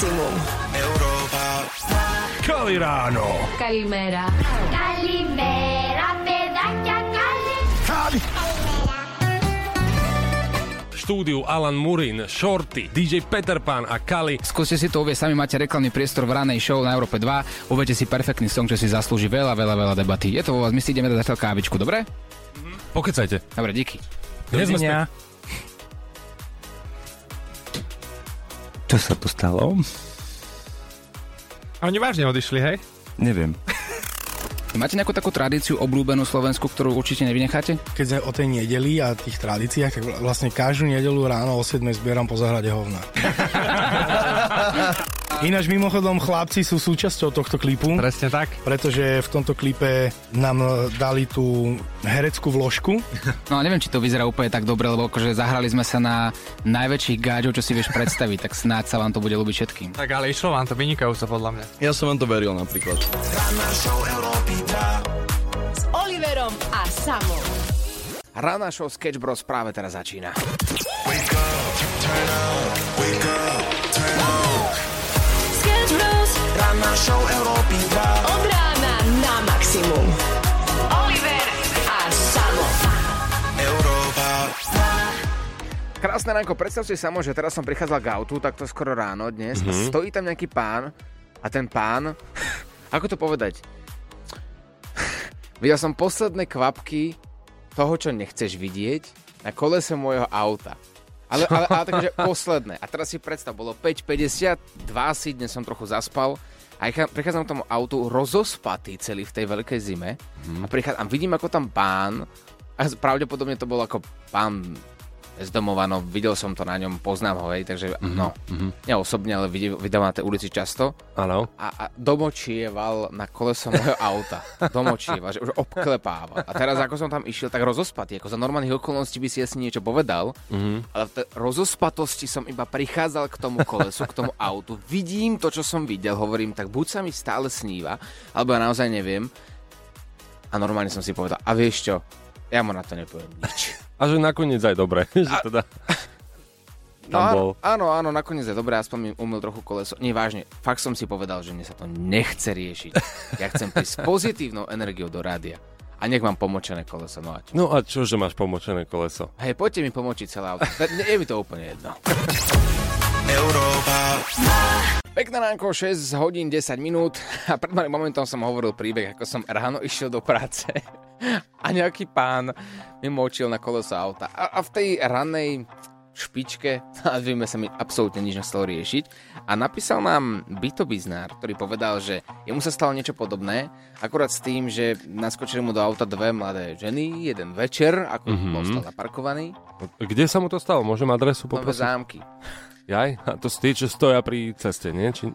maximum. Európa 2. Kali ráno. Kalimera. Kalimera, pedaťa Kali. Kali. Štúdiu Alan Murin, Shorty, DJ Peter Pan a Kali. Skúste si to uvieť, sami máte reklamný priestor v ranej show na Európe 2. Uvedete si perfektný song, čo si zaslúži veľa debaty. Je to vo vás, my si ideme dať zatiaľ kávičku, dobre? Mm-hmm. Pokecajte. Dobre, díky. Dovidenia. Čo sa tu stalo? A oni vážne odišli, hej? Neviem. Máte nejakú takú tradíciu obľúbenú Slovensku, ktorú určite nevynecháte? Keď sa o tej nedeli a tých tradíciách, tak vlastne každú nedeľu ráno o 7 zbieram po zahrade hovna. Ináč mimochodom chlapci sú súčasťou tohto klipu. Presne tak. Pretože v tomto klipe nám dali tú hereckú vložku. No a neviem, či to vyzerá úplne tak dobre, lebo akože zahrali sme sa na najväčších gáďov, čo si vieš predstaviť, tak snáď sa vám to bude ľúbiť všetkým. Tak ale išlo vám to vynikajúco podľa mňa. Ja som vám to veril napríklad. S Oliverom a Samom. Rána show Sketch Bros práve teraz začína. Wake up, turn up, wake up, turn up. Sketch Bros. Rána show Európy 2. Od rána na maximum. Oliver a Samo. Európa 2. Krásne ránko, predstavte si, Samo, že teraz som prichádzal k autu, takto skoro ráno dnes. Mm-hmm. Stojí tam nejaký pán a ten pán, ako to povedať? Videl som posledné kvapky toho, čo nechceš vidieť na kolese môjho auta. Ale takže posledné. A teraz si predstav, bolo 5:52, si dnes som trochu zaspal a prichádzam k tomu autu rozospatý celý v tej veľkej zime a vidím, ako tam pán, a pravdepodobne to bol ako pán bezdomová, no videl som to na ňom, poznám ho, hej, takže ja osobne, ale videl na tej ulici často. Áno. A domočieval na koleso mojho auta. Domočieval, že už obklepával. A teraz, ako som tam išiel, tak rozospatý, ako za normálnych okolností by si asi niečo povedal, ale v rozospatosti som iba prichádzal k tomu kolesu, k tomu autu. Vidím to, čo som videl, hovorím, tak buď sa mi stále sníva, alebo ja naozaj neviem. A normálne som si povedal, a vieš čo, ja mu na to nepoviem nič. A že nakoniec aj dobre, že teda tam bol. Áno, nakoniec aj dobre, aspoň mi umyl trochu koleso. Nie, vážne, fakt som si povedal, že mne sa to nechce riešiť. Ja chcem prísť s pozitívnou energiou do rádia. A nech mám pomočené koleso, no a čo? No a čo, že máš pomočené koleso? Hej, poďte mi pomočiť celé auto. Je mi to úplne jedno. Európa. Pekná ránko, 6 hodín, 10 minút a pred malým momentom som hovoril príbeh, ako som ráno išiel do práce a nejaký pán mi močil na koleso auta a v tej ranej špičke sa mi absolútne nič nestalo riešiť a napísal nám bytobiznár, ktorý povedal, že jemu sa stalo niečo podobné, akurát s tým, že naskočili mu do auta dve mladé ženy jeden večer, ako bol stal zaparkovaný. Kde sa mu to stalo? Môžem adresu poprosiť? Nové Zámky. Jaj, a to sú tí, čo stoja pri ceste, nie? Či...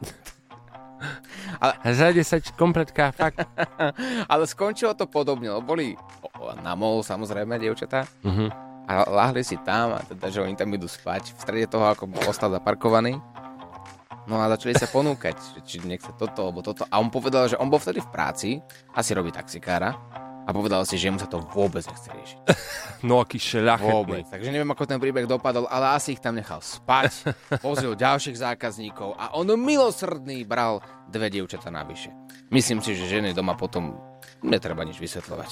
Ale... Zajde sa kompletka, fakt. Ale skončilo to podobne, lebo boli na mol, samozrejme, dievčatá. A láhli si tam, a teda, že oni tam idú spať. V strede toho, ako bol ostal zaparkovaný. No a začali sa ponúkať, či nechce toto, alebo toto. A on povedal, že on bol vtedy v práci, asi robí taxikára. A povedal si, že mu sa to vôbec nechce riešiť. No aký šľachetný. Takže neviem, ako ten príbeh dopadol, ale asi ich tam nechal spať. Pozrel ďalších zákazníkov a on milosrdný bral dve dievčatá navyše. Myslím si, že ženy doma potom netreba nič vysvetľovať.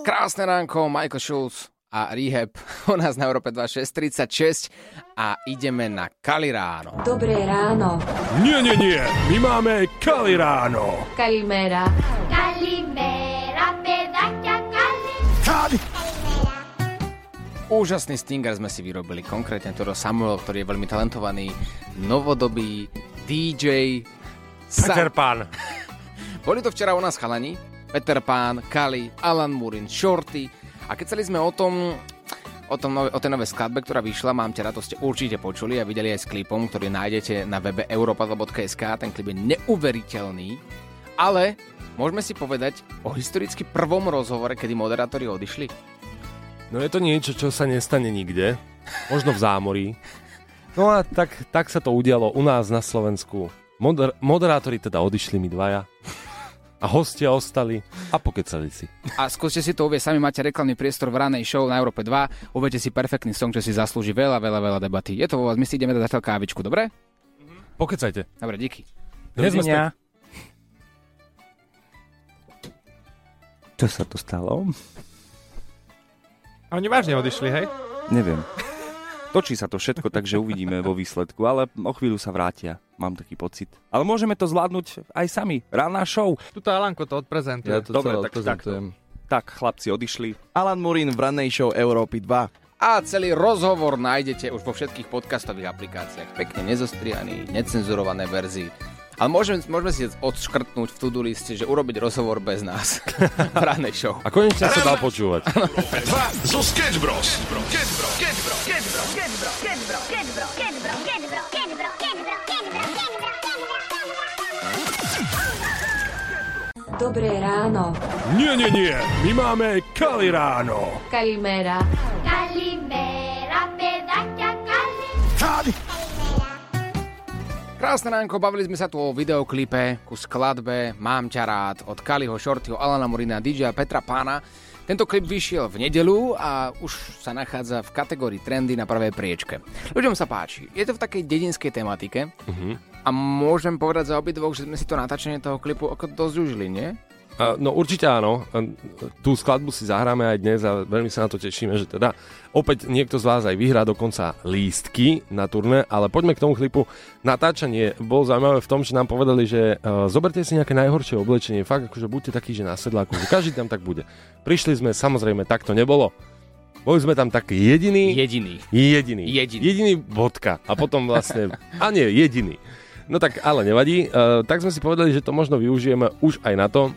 Krásne ránko, Michael Schulz a Rehab u nás na Európe 2636 a ideme na Kali ráno. Dobré ráno. Nie. My máme Kali ráno. Kalimera. Kalimera, pedaťa Kali. Kali. Úžasný stinger sme si vyrobili, konkrétne toho Samuel, ktorý je veľmi talentovaný, novodobý DJ Peter Pan. Boli to včera u nás chalani. Peter Pan, Kali, Alan Murin, Shorty. A keď chceli sme o tej novej skladbe, ktorá vyšla, Mám ťa rád, to ste určite počuli a videli aj s klipom, ktorý nájdete na webe europa2.sk. Ten klip je neuveriteľný, ale môžeme si povedať o historicky prvom rozhovore, kedy moderátori odišli. No je to niečo, čo sa nestane nikde, možno v zámorí. No a tak sa to udialo u nás na Slovensku. Moderátori teda odišli, my dvaja. A A hostia ostali a pokecali si. A skúste si to uvieť, sami máte reklamný priestor v ranej show na Európe 2. Uvedte si perfektný song, čo si zaslúži veľa debaty. Je to vo vás, my si ideme dať kávičku, dobre? Mm-hmm. Pokecajte. Dobre, díky. Dovidenia. Čo sa to stalo? A oni vážne odišli, hej? Neviem. Točí sa to všetko, takže uvidíme vo výsledku, ale o chvíľu sa vrátia. Mám taký pocit. Ale môžeme to zvládnuť aj sami. Ranná show. Tuto Alanko to odprezentuje. Ja to dobre, tak odprezentujem. Tak, chlapci odišli. Alan Murin v rannej show Európy 2. A celý rozhovor nájdete už vo všetkých podcastových aplikáciách. Pekne nezostrianý, necenzurované verzii. Ale môžeme si odškrtnúť v to-do liste, že urobiť rozhovor bez nás. V ranej show. A konečne sa dá počúvať. Zo Sketch Bros. Dobré ráno. Nie. My máme Kali ráno. Kalimera. Kalimera, pedaťa Kali. Kali. Krásne ránko, bavili sme sa tu o videoklipe ku skladbe Mám ťa rád od Kaliho, Shortyho, Alana Murina, DJ Petra Pána. Tento klip vyšiel v nedeľu a už sa nachádza v kategórii trendy na prvej priečke. Ľuďom sa páči. Je to v takej dedinskej tematike a môžem povedať za obidvoch, že sme si to natáčenie toho klipu ako dosť užili, nie? No určite áno, tú skladbu si zahráme aj dnes a veľmi sa na to tešíme, že teda opäť niekto z vás aj vyhrá dokonca lístky na turné, ale poďme k tomu klipu. Natáčanie bolo zaujímavé v tom, že nám povedali, že zoberte si nejaké najhoršie oblečenie, fakt akože buďte takí, že na sedláku, každý tam tak bude. Prišli sme, samozrejme, tak to nebolo. Boli sme tam tak jediný bodka a potom vlastne, a nie, jediný. No tak, ale nevadí, tak sme si povedali, že to možno využijeme už aj na to,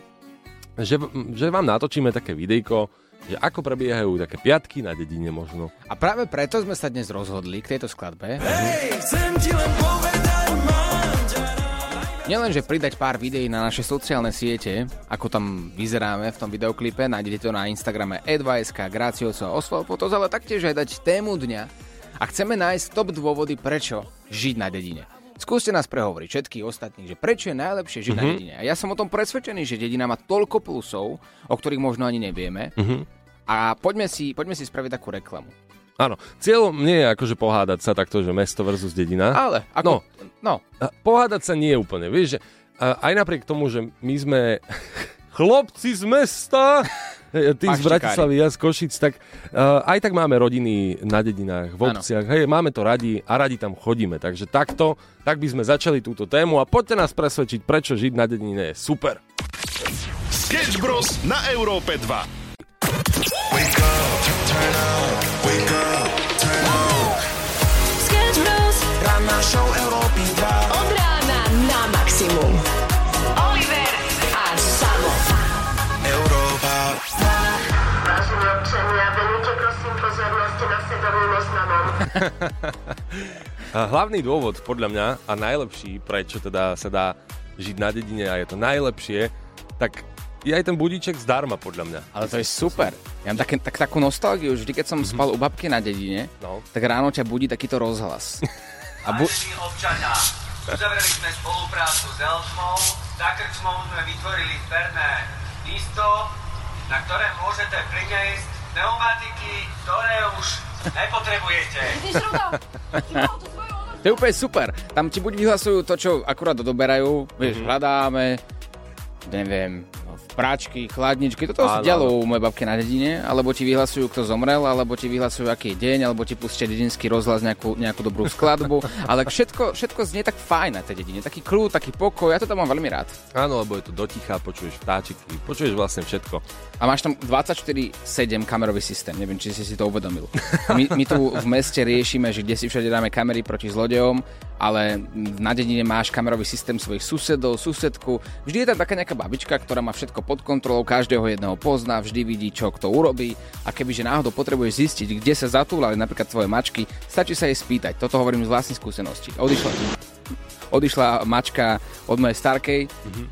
že vám natočíme také videjko, že ako prebiehajú také piatky na dedine možno. A práve preto sme sa dnes rozhodli k tejto skladbe. Hey, chcem ti len povedať, mám ťa rád. Nielenže pridať pár videí na naše sociálne siete, ako tam vyzeráme v tom videoklipe, nájdete to na Instagrame @2sk, Gracioso a Osvalpotos, ale taktiež aj dať tému dňa. A chceme nájsť top dôvody, prečo žiť na dedine. Skúste nás prehovoriť všetkých ostatných, že prečo je najlepšie žiť na dedine. A ja som o tom presvedčený, že dedina má toľko plusov, o ktorých možno ani nevieme. A poďme si spraviť takú reklamu. Áno, cieľom nie je akože pohádať sa takto, že mesto versus dedina. Ale ako... No. Pohádať sa nie je úplne, vieš, že aj napriek tomu, že my sme chlopci z mesta... Ty z Bratislavy, ja z Košic, tak aj tak máme rodiny na dedinách, v obciach, hej, máme to radi a radi tam chodíme, takže takto, tak by sme začali túto tému a poďte nás presvedčiť, prečo žiť na dedine je super. Sketch Bros. Na Európe 2. Wake up, turn up, wake up, turn up. Sketch Bros. Ranná show Európy 2. Od rána na maximum. Oliver a Samo. Európa. Hlavný dôvod podľa mňa a najlepší, prečo teda sa dá žiť na dedine a je to najlepšie, tak je aj ten budíček zdarma podľa mňa. Ale to je super. Ja mám takú nostalgiu, že keď som spal u babky na dedine, tak ráno ťa budí takýto rozhlas. Naši občania, uzavreli sme spoluprácu s Elfmou, za krčmou sme vytvorili zberné místo, na ktoré môžete priniesť pneumatiky, ktoré už nepotrebujete. To je úplne super. Tam ti buď vyhlasujú to, čo akurát dodoberajú, vieš, hľadáme, neviem, práčky, chladničky, toto sa dialo u mojej babky na dedine, alebo ti vyhlasujú, kto zomrel, alebo ti vyhlasujú, aký je deň, alebo ti pustia dedinský rozhlas, nejakú dobrú skladbu, ale všetko znie tak fajn na tej dedine, taký kľud, taký pokoj, ja to tam mám veľmi rád. Áno, lebo je to dotichá, počuješ vtáčiky, počuješ vlastne všetko. A máš tam 24/7 kamerový systém, neviem, či si to uvedomil. My tu v meste riešime, že kde si všade dáme kamery proti zlodejom, ale na dedine máš kamerový systém svojich susedov, susedku, vždy je tam taká nejaká babička, ktorá má všetko pod kontrolou, každého jedného pozná, vždy vidí, čo kto urobí a kebyže náhodou potrebuješ zistiť, kde sa zatúlali napríklad tvoje mačky, stačí sa jej spýtať. Toto hovorím z vlastnej skúsenosti. Odišla mačka od mojej starkej,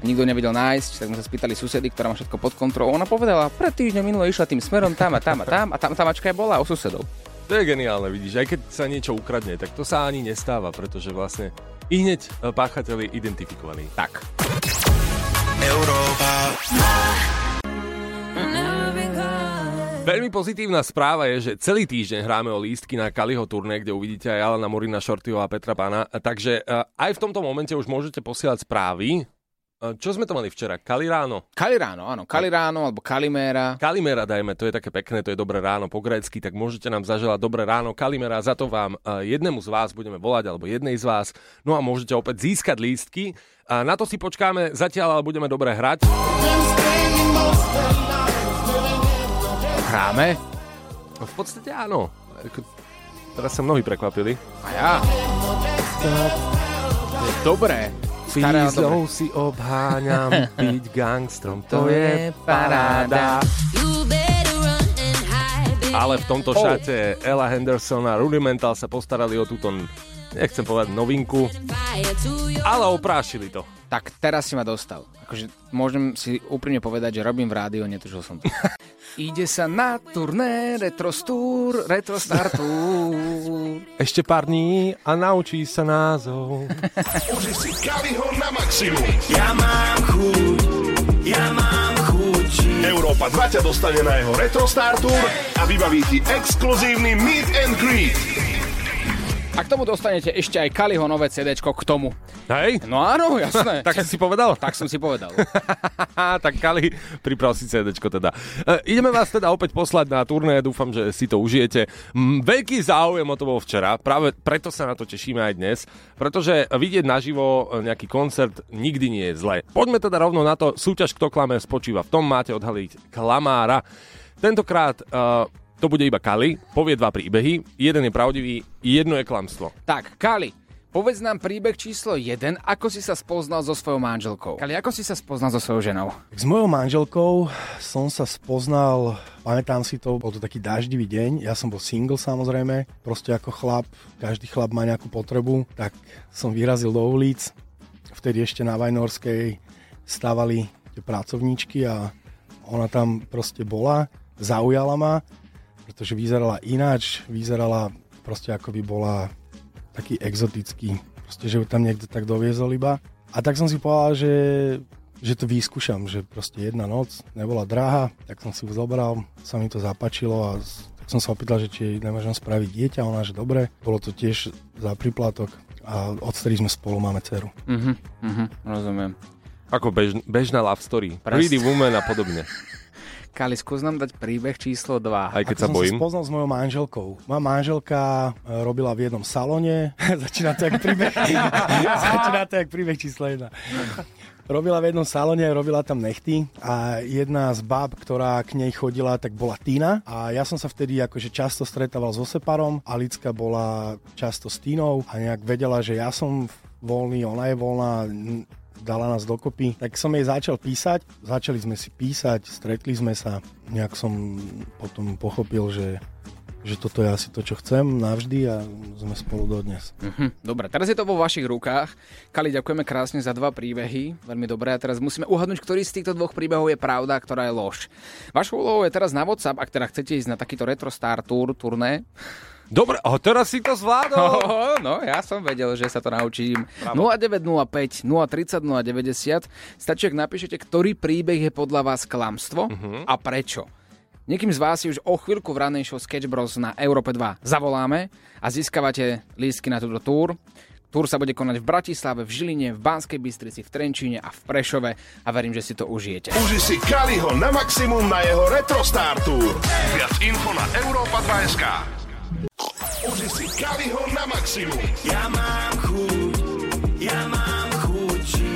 nikto nevedel nájsť, tak sme sa spýtali susedy, ktorá má všetko pod kontrolou. Ona povedala, pred týždňom minule išla tým smerom tam a tam a tam a tam tá mačka je bola u susedov. To je geniálne, vidíš, aj keď sa niečo ukradne, tak to sa ani nestáva, pretože vlastne ihneď páchatelia identifikovaní. Tak. Európa 2. Veľmi pozitívna správa je, že celý týždeň hráme o lístky na Kaliho turné, kde uvidíte aj Alana Murina, Shortyho a Petra Pana. Takže aj v tomto momente už môžete posielať správy. Čo sme to mali včera? Kali ráno, áno. Kali ráno, alebo Kalimera. Kalimera dajme, to je také pekné, to je dobré ráno po grécky, tak môžete nám zaželať dobré ráno Kalimera, za to vám jednému z vás budeme volať, alebo jednej z vás. No a môžete opäť získať lístky. Na to si počkáme zatiaľ, ale budeme dobre hrať. Hráme? No, v podstate áno. Teraz sa mnohí prekvapili. A ja. Dobré. Pízľou si obháňam, byť gangstrom, to je paráda. Ale v tomto šate Ella Henderson a Rudimental sa postarali o túto, nechcem povedať novinku, ale oprášili to. Tak teraz si ma dostal. Akože môžem si úprimne povedať, že robím v rádiu, netužil som to. Ide sa na turné, Retro Star Tour. Ešte pár dní a naučí sa názov. Uži si Kaliho na maximum. Ja mám chuť. Európa 2 ťa dostane na jeho Retro Star Tour a vybaví ti exkluzívny meet and greet. A k tomu dostanete ešte aj Kaliho nové CDčko k tomu. Hej? No áno, jasné. Tak si povedal? Tak som si povedal. Tak Kali, priprav si CDčko teda. Ideme vás teda opäť poslať na turné, dúfam, že si to užijete. Veľký záujem o to bol včera, práve preto sa na to tešíme aj dnes, pretože vidieť naživo nejaký koncert nikdy nie je zle. Poďme teda rovno na to, súťaž Kto klame spočíva v tom, máte odhaliť klamára. Tentokrát... To bude iba Kali, povie dva príbehy, jeden je pravdivý, jedno je klamstvo. Tak, Kali, povedz nám príbeh číslo 1, ako si sa spoznal so svojou manželkou. Kali, ako si sa spoznal so svojou ženou? S mojou manželkou som sa spoznal, pamätám si to, bol to taký dáždivý deň, ja som bol single samozrejme, proste ako chlap, každý chlap má nejakú potrebu, tak som vyrazil do ulic, vtedy ešte na Vajnorskej stávali tie pracovníčky a ona tam proste bola, zaujala ma, pretože vyzerala ináč, vyzerala proste ako by bola taký exotický, proste, že ju tam niekto tak doviezol iba. A tak som si povedal, že to vyskúšam, že proste jedna noc, nebola drahá, tak som si ju zobral, sa mi to zapáčilo a tak som sa opýtal, že či nemôžem spraviť dieťa, ona, že dobre, bolo to tiež za príplatok a odtedy sme spolu, máme dceru. Rozumiem. Ako bežná love story, Pretty Woman a podobne. Kali, skús nám dať príbeh číslo 2. Aj keď sa bojím. Som sa spoznal s mojou manželkou. Moja manželka robila v jednom salóne. Začína to jak príbeh číslo 1. Robila v jednom salóne, robila tam nechty a jedna z báb, ktorá k nej chodila, tak bola Tina. A ja som sa vtedy akože často stretával so Separom a Licka bola často s Tinou a nejak vedela, že ja som voľný, ona je voľná... Dala nás dokopy, tak som jej začal písať, začali sme si písať, stretli sme sa, nejak som potom pochopil, že toto je asi to, čo chcem navždy a sme spolu dodnes. Dobre, teraz je to vo vašich rukách. Kali, ďakujeme krásne za dva príbehy, veľmi dobré, a teraz musíme uhadnúť, ktorý z týchto dvoch príbehov je pravda a ktorá je lož. Vašou úlohou je teraz na WhatsApp, ak teda chcete ísť na takýto Retro Star Tour turné. Dobre, teraz si to zvládol. No, ja som vedel, že sa to naučím. Bravo. 0905 030 090. Stačí, ak napíšete, ktorý príbeh je podľa vás klamstvo a prečo. Niekým z vás si už o chvíľku v ranejšou Sketch Bros na Európe 2 zavoláme a získavate lístky na túto túr. Túr sa bude konať v Bratislave, v Žiline, v Banskej Bystrici, v Trenčíne a v Prešove a verím, že si to užijete. Uži si Kaliho na maximum na jeho Retro Star Tour. Viac info na Európa 2.sk. Uži si Kaliho na maximum. Ja mám chuť.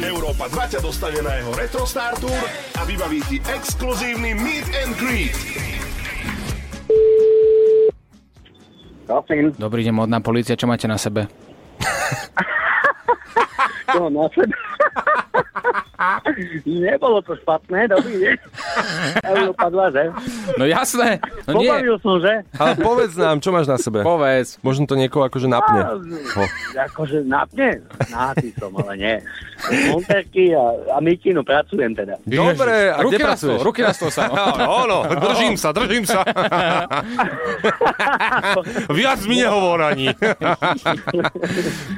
Európa 2 ťa dostane na jeho Retro Star Tour a vybaví ti exkluzívny meet and greet. Dobrý deň, modná polícia, čo máte na sebe? Nebolo to špatné, dobrý deň. Európa 2, že? No jasné. No pobavil som, že? Ale povedz nám, čo máš na sebe? Povedz. Možno to niekoho akože napne. Akože napne? Náty som, ale nie. Monterky a mytinu pracujem teda. Dobre, a kde pracuješ? Ruky na stôl, Samo. Ono, držím sa. Viac mi nehovor ani.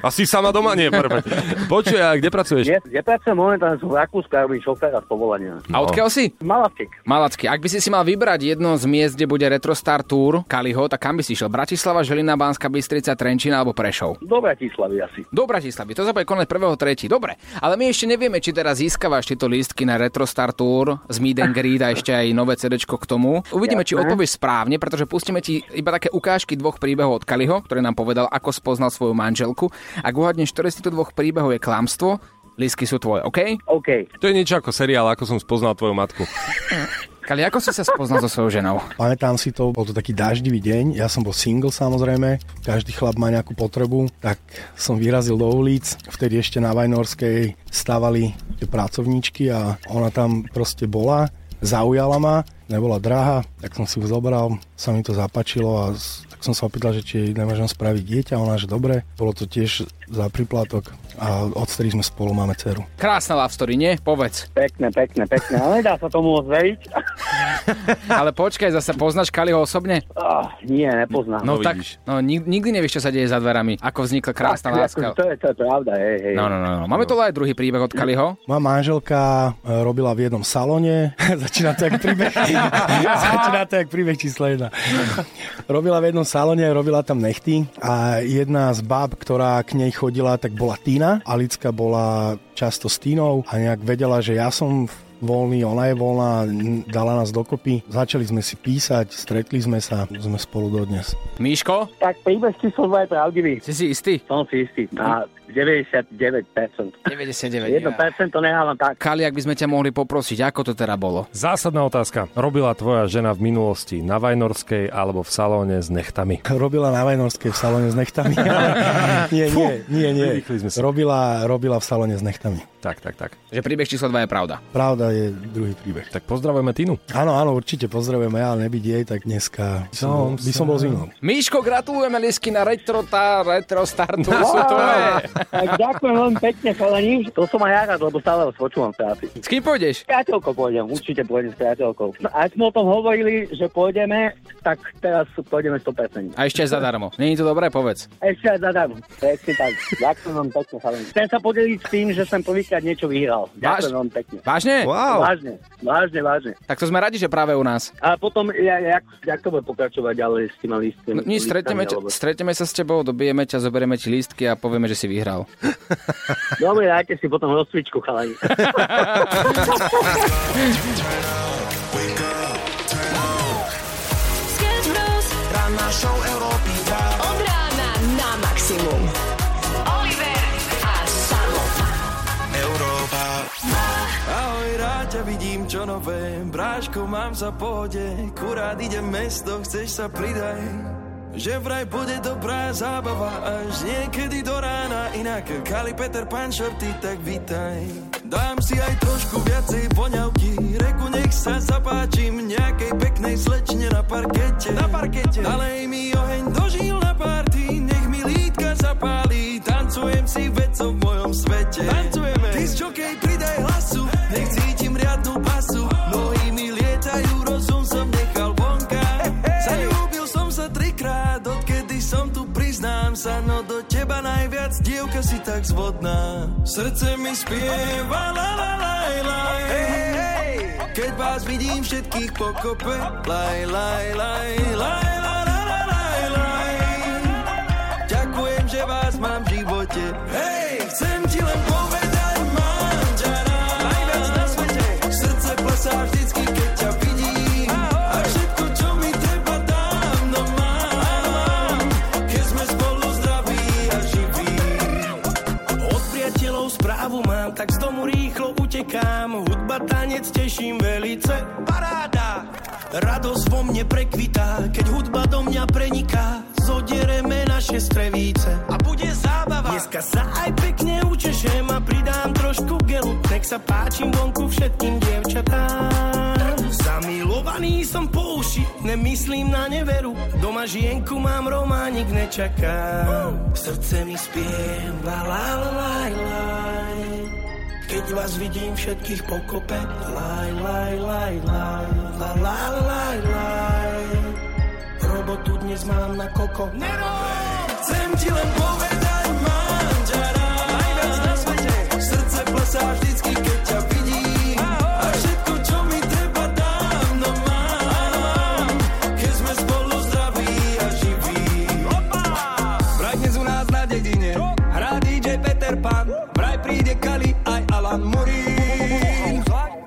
Asi sama doma nie, prvé. Počuj, a kde pracuješ? Ja pracujem momentálne v Rakúsku, ja robím šoféra z povolenia. A odkiaľ si? Malacky. Ak by si mal vybrať jedno z miest, kde bude Retro Star Tour Kaliho, tak kam by si išiel? Bratislava, Žilina, Banská Bystrica, Trenčín alebo Prešov? Do Bratislavy asi. Do Bratislavy. To zapoje konec 1.3. Dobre. Ale my ešte nevieme, či teraz získavaš tieto lístky na Retro Star Tour z Meet and Greet a ešte aj nové CDčko k tomu. Uvidíme, či odpovieš správne, pretože pustíme ti iba také ukážky dvoch príbehov od Kaliho, ktorý nám povedal, ako spoznal svoju manželku. Ak uhádneš, ktoré z týchto dvoch príbehov je klamstvo, lístky sú tvoje, OK? OK. To je niečo ako seriál, ako som spoznal tvoju matku. Kali, ako si sa spoznal so svojou ženou? Pamätám si to, bol to taký dáždivý deň, ja som bol single samozrejme, každý chlap má nejakú potrebu, tak som vyrazil do ulic, vtedy ešte na Vajnorskej stávali tie pracovníčky a ona tam proste bola, zaujala ma, nebola drahá, tak som si ju zobral, sa mi to zapáčilo a som sa opýtal, že či nemôžem spraviť dieťa, ona, že dobre. Bolo to tiež za príplatok a odtedy sme spolu, máme dceru. Krásna love story, nie? Povedz. Pekné, ale nedá sa tomu ozveriť. Ale počkaj, zase poznáš Kaliho osobne? Nie, nepoznám. No tak, no, nikdy nevieš, čo sa deje za dverami, ako vznikla krásna láska. To je pravda, hej. No. Máme to aj druhý príbeh od Kaliho? Má manželka robila v jednom salóne. Začína to jak príbeh číslo 1. Robila v jednom salóne, robila tam nechty a jedna z báb, ktorá k nej chodila, tak bola Tina. Alicka bola často s Tinou a nejak vedela, že ja som voľný, ona je voľná, dala nás dokopy. Začali sme si písať, stretli sme sa, sme spolu dodnes. Míško? Tak príbeh číslo 2 je pravdivý. Si si istý? Som si istý. A 99%. 99%. 1% to nechávam tak. Kali, ak by sme ťa mohli poprosiť, ako to teda bolo? Zásadná otázka. Robila tvoja žena v minulosti na Vajnorskej alebo v salóne s nechtami? Robila na Vajnorskej v salóne s nechtami. Nie. Robila v salóne s nechtami. Tak. Že príbeh číslo 2 je pravda. Pravda je druhý príbeh. Tak pozdravujeme Tinu. Áno, určite pozdravujeme. Ja nebyť jej, tak dneska by som bol zinom. Míško, gratulujeme lístky na Retro Star Tour. Sú tvoje. Tak ďakujem veľmi pekne, chalani. To som aj ja rád, lebo stále vás počúvam v práci. S kým pôjdeš? S priateľkou pôjdem, určite pôjdem s priateľkou. No, ak sme o tom hovorili, že pôjdeme, tak teraz pôjdeme 100%. A ešte aj zadarmo. Nie je to dobré, povedz. Ešte aj zadarmo. Presne tak. Ďakujem vám pekne, chalani. Chcem sa podeliť s tým, že som prvýkrát niečo vyhral. Ďakujem vám pekne. Vážne? Wow. Vážne. Tak to sme radi, že práve u nás. A potom jak to bude pokračovať ďalej s týma lístkami? No, stretneme sa s tebou, dobijeme ťa, zoberieme ti lístky a povieme, že si vyhral. Dobre, dajte si potom rozcvičku, chalani. Sketch Bros. Ranná show Európy 2. Od rána na maximum. Oliver a Samo. Európa 2. Ahoj, rád ťa vidím, čo nové. Bráško mám za pohode. Kurát idem mesto, chceš sa pridať? Že vraj bude dobrá zábava až niekedy do rána. Inak Kali, Peter Pan, Shorty, tak vítaj. Dám si aj trošku viacej poňavky. Reku, nech sa zapáčim nejakej peknej slečne na parkete. Nalej mi oheň do žil na party. Nech mi lítka zapálí. Tancujem si vecou v mojom svete. Tancujeme. Ty z čokej pridaj hlasu. Nech cítim riadnu pasu. Nohy mi lietajú, rozum som nechal vonka. Zalúbil som sa 3-krát, odkedy som tu, priznám sa, no do teba najviac, dievka, si tak zvodná. Srdce mi spieva la la laj laj, keď vás vidím všetkých pokope, laj laj laj laj la la la laj laj. Ďakujem, že vás mám v živote, hej, chcem ti len povedať, mám ťa rád, najviac na svete, srdce plesá vždycky, keď ťa vidím. Tak z domu rýchlo utekám, hudba, tanec, teším velice. Paráda! Radosť vo mne prekvitá, keď hudba do mňa preniká. Zodiereme naše strevíce a bude zábava. Dneska sa aj pekne učešem a pridám trošku gelu. Nech sa páčim vonku všetkým dievčatám. Zamilovaný som po uši, nemyslím na neveru. Doma žienku mám, románik nečaká. Srdce mi spiem, la la la la la. Keď vás vidím všetkých pokope, laj laj laj laj, la la laj laj. Robotu dnes mám na koko. Nerob! Chcem ti len povedať, mám ťa rád. Najviac na svete. Srdce plesá vždycky, keď ťa vidím. Vraj príde Kali, aj Alan Murin,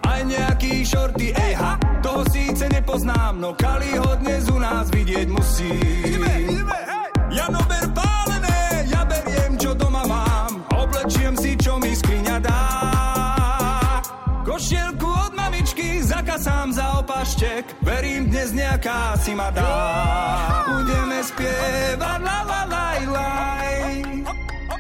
aj nejaký Shorty, ejha, toho síce nepoznám, no Kaliho dnes u nás vidieť musím. Ideme, hej! Ja no ber pálené, ja beriem, čo doma mám, oblečiem si, čo mi skriňa dá. Košielku od mamičky, zakasám za opaštek, verím, dnes nejaká si ma dá. Budeme spievať la la laj laj.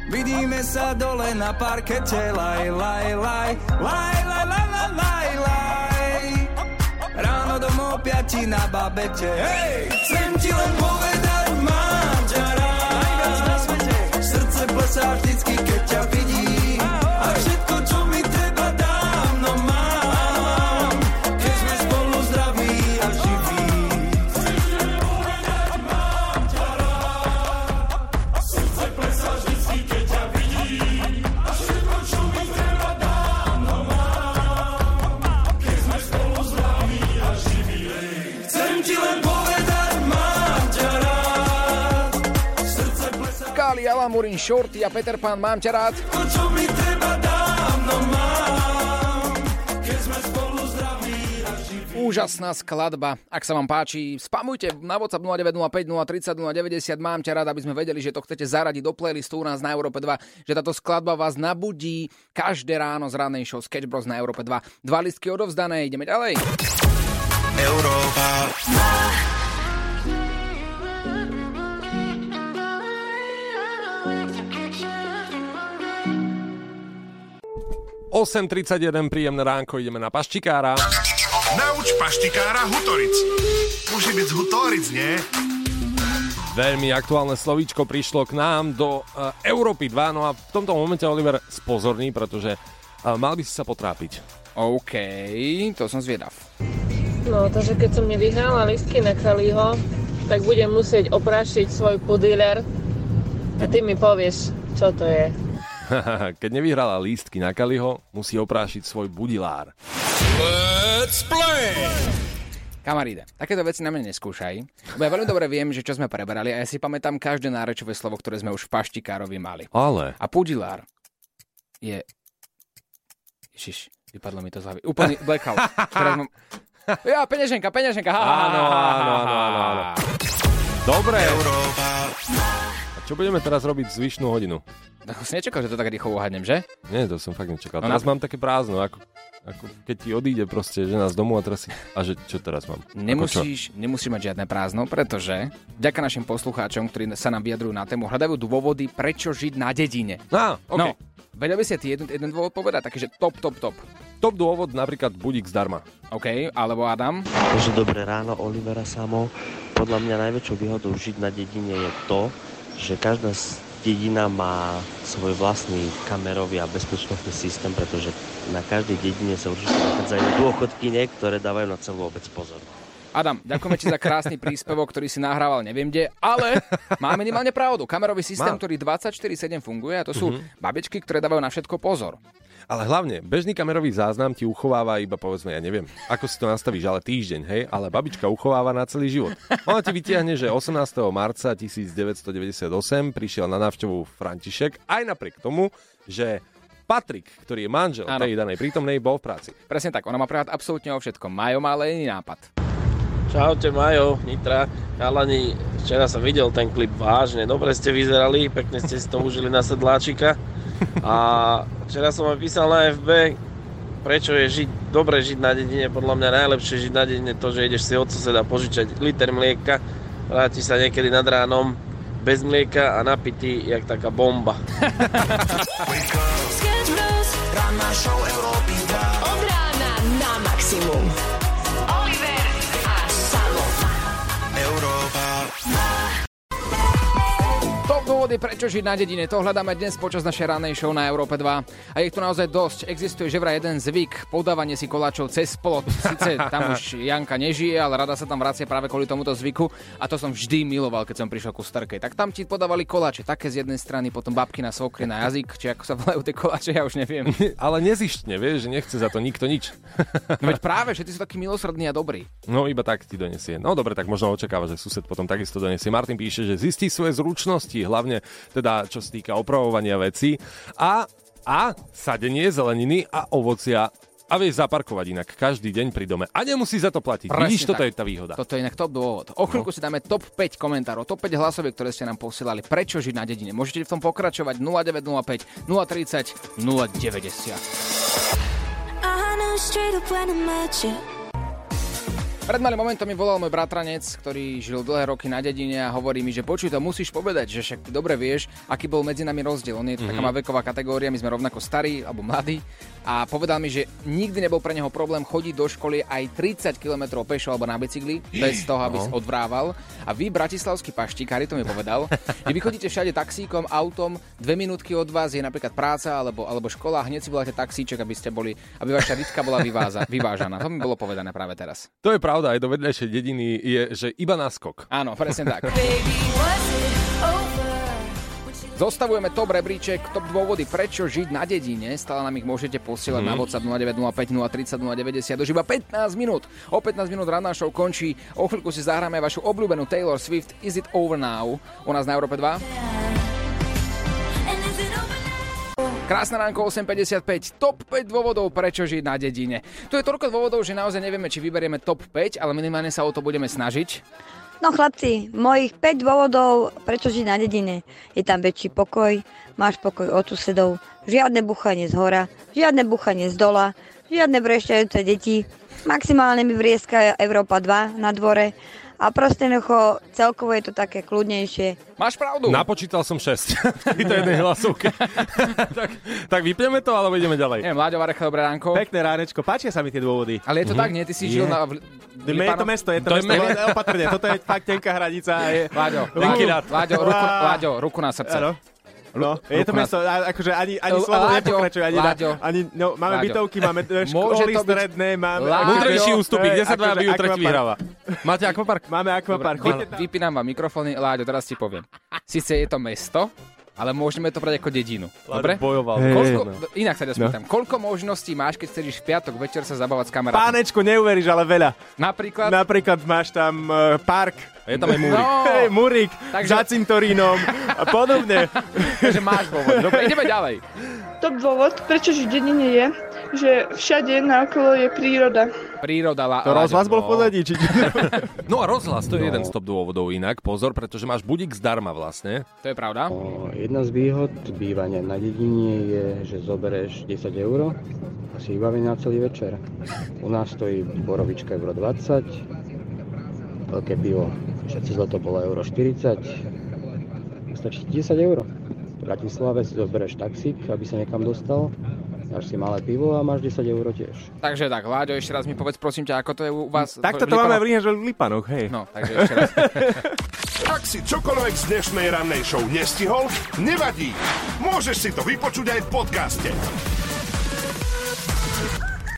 Vidíme sa dole na parkete, laj, laj, laj, laj, laj, laj, laj, laj, laj. Ráno domov piati na babete, hej! Chcem ti len povedať, mám ťa rád. Najviac na svete. Srdce plesá vždycky, keď ťa vidím. A všetko, čo mi treba dám, no mám. Keď sme spolu zdraví a živí. Chcem ti len povedať, mám ťa rád. Srdce plesá vždycky. Alan Murin, Shorty a Peter Pan, mám ťa rád. Úžasná skladba. Ak sa vám páči, spamujte na WhatsApp 0905 030 090. Mám ťa rád, aby sme vedeli, že to chcete zaradiť do playlistu u nás na Európe 2, že táto skladba vás nabudí každé ráno z ranej show Sketch Bros na Európe 2. 2 listky odovzdané, ideme ďalej. Európa 2. Osem 31, príjemné ránko, ideme na paštikára. Nauč paštikára hutoric. Môže byť hutoric, nie? Veľmi aktuálne slovíčko prišlo k nám do Európy 2, no a v tomto momente Oliver spozorní, pretože mal by si sa potrápiť. OK, to som zvedav. No, takže keď som nevyhrala listky na Kaliho, tak budem musieť oprášiť svoj pudýler a ty mi povieš, čo to je. Keď nevyhrala lístky na Kaliho, musí oprášiť svoj budilár. Let's play! Kamaríde, takéto veci na mňa neskúšaj. Ja veľmi dobre viem, že čo sme preberali a ja si pamätám každé nárečové slovo, ktoré sme už v paštikárovi mali. Ale... A budilár je... Ježiš, vypadlo mi to z hlavy. Úplný blackout. Teraz mám... Ja, peňaženka. Áno. Dobre. Čo budeme teraz robiť zvyšnú hodinu? Tak si nečakal, že to tak rýchlo uhádnem, že? Nie, to som fakt nečakal. No, teraz mám také prázdno, ako keď ti odíde proste žena z domu a teraz si... A že čo teraz mám? Nemusíš mať žiadne prázdno, pretože vďaka našim poslucháčom, ktorí sa nám vyjadrujú na tému, hľadajú dôvody, prečo žiť na dedine. Á, okay. No, vedel by si ty jeden dôvod povedať, takže top. Top dôvod napríklad budík zdarma. OK, alebo Adam? Bože, dobré ráno, Olivera, Samo. Podľa mňa najväčšou výhodou žiť na dedine je to, že každá dedina má svoj vlastný kamerový a bezpečnostný systém, pretože na každej dedine sa určite nachádzajú dôchodkyne, ktoré dávajú na celú obec pozor. Adam, ďakujeme ti za krásny príspevok, ktorý si nahrával neviem kde, ale má minimálne pravdu. Kamerový systém, ktorý 24/7 funguje, a to sú babičky, ktoré dávajú na všetko pozor. Ale hlavne, bežný kamerový záznam ti uchováva iba, povedzme, ja neviem, ako si to nastavíš, ale týždeň, hej? Ale babička uchováva na celý život. Ona ti vytiahne, že 18. marca 1998 prišiel na návštevu František, aj napriek tomu, že... Patrik, ktorý je manžel tej danej prítomnej, bol v práci. Presne tak, ona má prehľad absolútne o všetkom. Majo má len nápad. Čaute, Majo, Nitra. Chalani, včera som videl ten klip, vážne. Dobre ste vyzerali, pekne ste si to užili na sedláčika. A včera som vám písal na FB, prečo je dobre žiť na dedine. Podľa mňa najlepšie žiť na dedine to, že ideš si od suseda požičať liter mlieka, vrátiš sa niekedy nad ránom bez mlieka a napitý jak taká bomba. Ranná show Európy 2. Od rána na maximum. Dôvod je, prečo žiť na dedine. To hľadáme dnes počas našej ranej show na Európe 2. A je tu naozaj dosť. Existuje že vraj jeden zvyk, podávanie si koláčov cez plot. Sice tam už Janka nežije, ale rada sa tam vracia práve kvôli tomuto zvyku. A to som vždy miloval, keď som prišiel ku starkej. Tak tam ti podávali koláče, také z jednej strany, potom babky na svokry na jazyk, či ako sa volajú tie koláče, ja už neviem. Ale nezištne, vieš, že nechce za to nikto nič. No veď práve, že ty si taký milosrdný a dobrý. No iba tak ti donesie. No dobre, tak možno očakáva, že sused potom takisto donesie. Martin píše, že zistí svoje zručnosti, hlavne teda čo sa týka opravovania vecí a sadenie zeleniny a ovocia. A vieš zaparkovať inak každý deň pri dome. A nemusí za to platiť. Presne. Vidíš, toto je tá výhoda. Toto je inak top dôvod. O chvíľku si dáme top 5 komentárov, top 5 hlasov, ktoré ste nám posielali. Prečo žiť na dedine? Môžete v tom pokračovať 0905 030 090. Pred malým momentom mi volal môj bratranec, ktorý žil dlhé roky na dedine a hovorí mi, že počuj, to musíš povedať, že však ty dobre vieš, aký bol medzi nami rozdiel. On je taká má veková kategória, my sme rovnako starí alebo mladí a povedal mi, že nikdy nebol pre neho problém chodiť do školy aj 30 km pešo alebo na bicykli, bez toho, aby si odvrával. A vy, bratislavskí paštikári, to mi povedal, že vy chodíte všade taxíkom, autom, 2 minútky od vás je napríklad práca alebo škola, hneď si voláte taxíček, aby vaša rytka bola vyvážaná. To mi bolo povedané práve teraz. To je pravda, aj do vedľajšej dediny je, že iba náskok. Áno, presne tak. Zostavujeme top rebríček, top dôvody, prečo žiť na dedine. Stále nám ich môžete posielať na WhatsApp 0905 030 090 už iba 15 minút. O 15 minút ranná show končí. O chvíľku si zahráme vašu obľúbenú Taylor Swift Is It Over Now u nás na Európe 2. Krásne ránko, 8.55, top 5 dôvodov, prečo žiť na dedine. Tu je toľko dôvodov, že naozaj nevieme, či vyberieme top 5, ale minimálne sa o to budeme snažiť. No chlapci, mojich 5 dôvodov, prečo žiť na dedine. Je tam väčší pokoj, máš pokoj od susedov, žiadne buchanie z hora, žiadne buchanie z dola, žiadne vrešťajúce deti, maximálne mi vrieska Európa 2 na dvore. A proste jednoducho, celkovo je to také kľudnejšie. Máš pravdu. Napočítal som 6. V tejto jednej hlasovke. tak vypneme to, alebo ideme ďalej. Nie, Mláďo, Varech, dobré ránko. Pekné ránečko, páčia sa mi tie dôvody. Ale je to tak, nie? Ty si žil na... Je to mesto. Opatrne, toto je tak tenká hranica. Mláďo, ruku na srdce. Áno. No, je to mesto, akože ani slovo nepokračuje, ani máme Láďo. Bytovky, máme školy stredné, máme... Múdrejší ústupy, kde sa dva akože, by utrať vyhráva. Máte akvapark? Máme akvapark. Vypínam vám mikrofóny, Láďo, teraz ti poviem. Sice je to mesto, ale môžeme to brať ako dedinu. Dobre? Bojoval. Inak sa ťa spýtam. Koľko možností máš, keď chceš v piatok večer sa zabávať s kamarátmi? Pánečko, neuveríš, ale veľa. Napríklad máš tam park. Je tam aj Múrik. No. Hey, Múrik, takže... za cintorínom a podobne. Takže máš dôvod. Dobre, ideme ďalej. Top dôvod, prečo žiť v dedine je, že všade naokolo je príroda. To rozhlas bol v pozadí, či... No a rozhlas, to je jeden z top dôvodov inak. Pozor, pretože máš budík zdarma vlastne. To je pravda. Jedna z výhod bývania na dedine je, že zoberieš 10 eur a si vybaví na celý večer. U nás stojí borovička euro 20, veľké pivo, všetci zlato bolo euro 40, stačí 10 eur. V Bratislave si zoberieš taxík, aby sa niekam dostal. Máš si malé pivo a máš 10 eur tiež. Takže tak, Láďo, ešte raz mi povedz, prosím ťa, ako to je u vás... Takto to máme v Lipanoch, hej. No, takže ešte raz. Ak si čokoľvek z dnešnej rannej show nestihol, nevadí. Môžeš si to vypočuť aj v podcaste.